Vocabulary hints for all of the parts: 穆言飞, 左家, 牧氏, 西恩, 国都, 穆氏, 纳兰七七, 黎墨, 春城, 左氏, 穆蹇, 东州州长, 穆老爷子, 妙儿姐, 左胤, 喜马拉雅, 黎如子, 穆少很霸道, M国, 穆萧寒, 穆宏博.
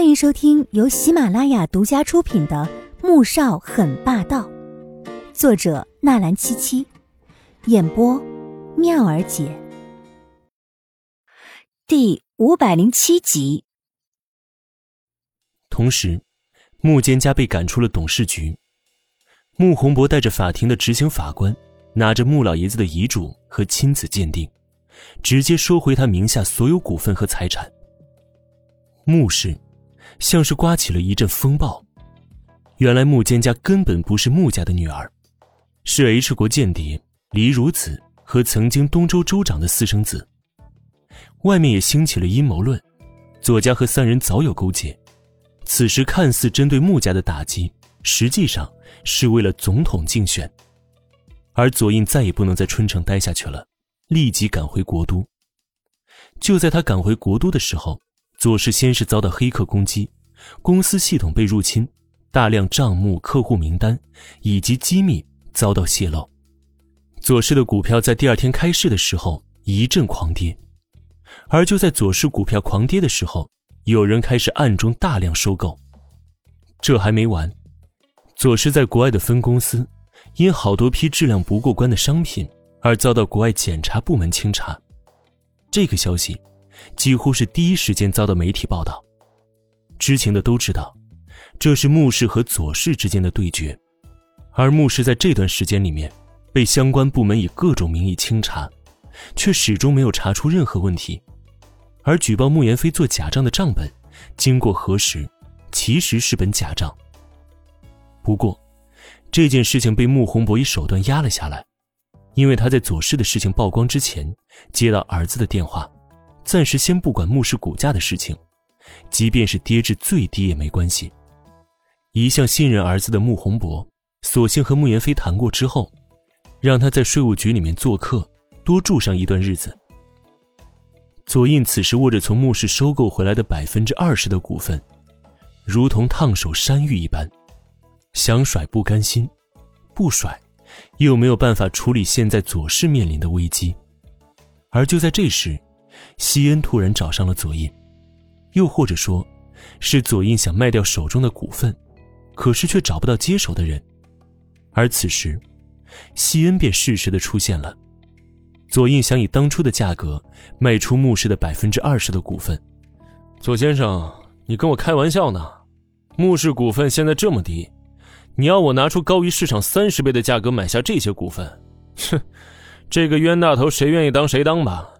欢迎收听由喜马拉雅独家出品的《穆少很霸道》，作者纳兰七七，演播妙儿姐，第507集。同时，穆蒹家被赶出了董事局。穆宏博带着法庭的执行法官，拿着穆老爷子的遗嘱和亲子鉴定，直接收回他名下所有股份和财产。穆氏像是刮起了一阵风暴，原来穆蒹家根本不是穆家的女儿，是 H 国间谍黎如子和曾经东州州长的私生子。外面也兴起了阴谋论，左家和三人早有勾结，此时看似针对穆家的打击，实际上是为了总统竞选。而左胤再也不能在春城待下去了，立即赶回国都。就在他赶回国都的时候，左氏先是遭到黑客攻击，公司系统被入侵，大量账目、客户名单以及机密遭到泄露。左氏的股票在第二天开市的时候一阵狂跌，而就在左氏股票狂跌的时候，有人开始暗中大量收购。这还没完，左氏在国外的分公司因好多批质量不过关的商品而遭到国外检察部门清查，这个消息几乎是第一时间遭到媒体报道。知情的都知道，这是穆氏和左氏之间的对决，而穆氏在这段时间里面被相关部门以各种名义清查，却始终没有查出任何问题。而举报穆言飞做假账的账本，经过核实，其实是本假账。不过，这件事情被穆宏博以手段压了下来，因为他在左氏的事情曝光之前，接到儿子的电话，暂时先不管穆氏股价的事情，即便是跌至最低也没关系。一向信任儿子的穆宏博索性和穆言飞谈过之后，让他在税务局里面做客，多住上一段日子。左胤此时握着从穆氏收购回来的 20% 的股份，如同烫手山芋一般，想甩不甘心，不甩又没有办法处理现在左氏面临的危机。而就在这时，西恩突然找上了左胤，又或者说是左胤想卖掉手中的股份，可是却找不到接手的人。而此时西恩便适时地出现了，左胤想以当初的价格卖出穆氏的 20% 的股份。左先生，你跟我开玩笑呢？穆氏股份现在这么低，你要我拿出高于市场30倍的价格买下这些股份？哼，这个冤大头谁愿意当谁当吧。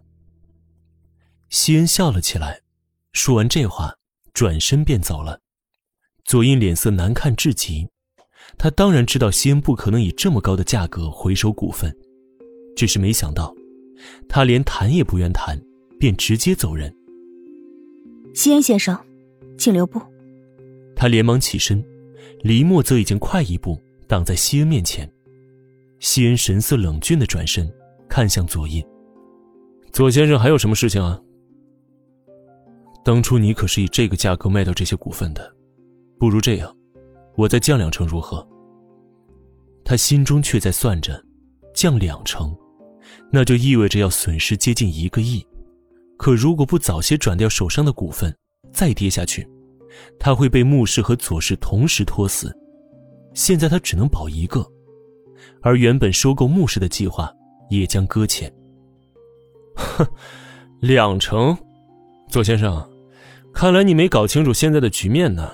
西恩笑了起来，说完这话转身便走了。左胤脸色难看至极，他当然知道西恩不可能以这么高的价格回收股份，只是没想到他连谈也不愿谈，便直接走人。西恩先生，请留步。他连忙起身，黎墨则已经快一步挡在西恩面前。西恩神色冷峻地转身看向左胤，左先生还有什么事情啊？当初你可是以这个价格卖掉这些股份的，不如这样，我再降2成如何？他心中却在算着，降2成，那就意味着要损失接近1个亿。可如果不早些转掉手上的股份，再跌下去，他会被穆氏和左氏同时拖死。现在他只能保一个，而原本收购穆氏的计划也将搁浅。哼，2成？左先生，看来你没搞清楚现在的局面呢。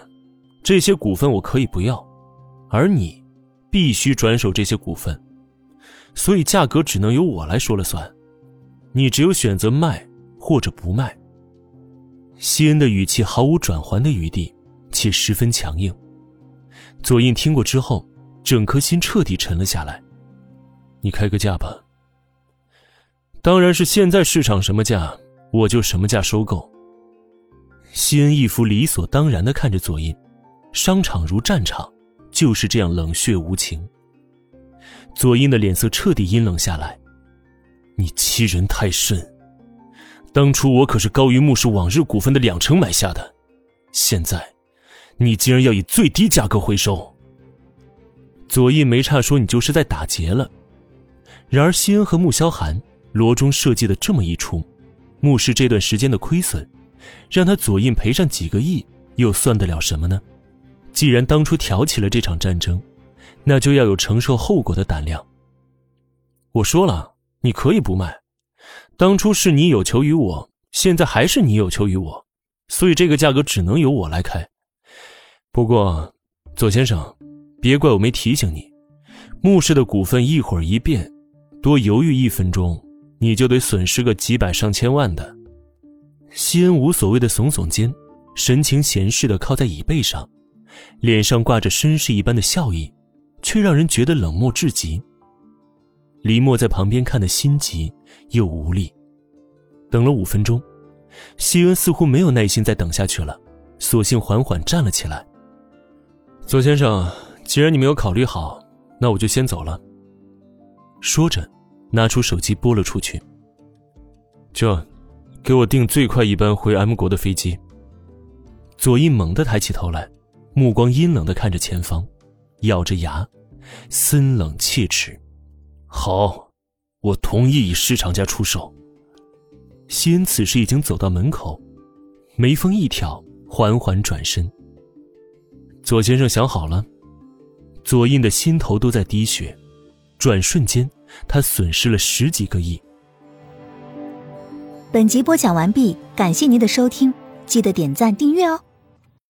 这些股份我可以不要，而你必须转手这些股份，所以价格只能由我来说了算，你只有选择卖或者不卖。西恩的语气毫无转圜的余地，且十分强硬。左胤听过之后，整颗心彻底沉了下来。你开个价吧。当然是现在市场什么价我就什么价收购。西恩一副理所当然地看着左胤，商场如战场，就是这样冷血无情。左胤的脸色彻底阴冷下来。你欺人太甚，当初我可是高于穆氏往日股份的2成买下的，现在你竟然要以最低价格回收。左胤没差说你就是在打劫了。然而西恩和穆萧寒罗中设计的这么一出，穆氏这段时间的亏损，让他左胤赔上几个亿又算得了什么呢？既然当初挑起了这场战争，那就要有承受后果的胆量。我说了，你可以不卖，当初是你有求于我，现在还是你有求于我，所以这个价格只能由我来开。不过左先生，别怪我没提醒你，牧氏的股份一会儿一变，多犹豫1分钟，你就得损失个几百上千万的。西恩无所谓的耸耸肩，神情闲适地靠在椅背上，脸上挂着绅士一般的笑意，却让人觉得冷漠至极。黎墨在旁边看得心急又无力。等了5分钟，西恩似乎没有耐心再等下去了，索性缓缓站了起来。左先生，既然你没有考虑好，那我就先走了。说着拿出手机拨了出去。这，给我订最快一班回 M 国的飞机。左一猛地抬起头来，目光阴冷地看着前方，咬着牙森冷切齿。好，我同意以市场价出售。西恩此时已经走到门口，眉峰一挑，缓缓转身。左先生想好了？左印的心头都在滴血，转瞬间他损失了10几个亿。本集播讲完毕，感谢您的收听，记得点赞订阅哦。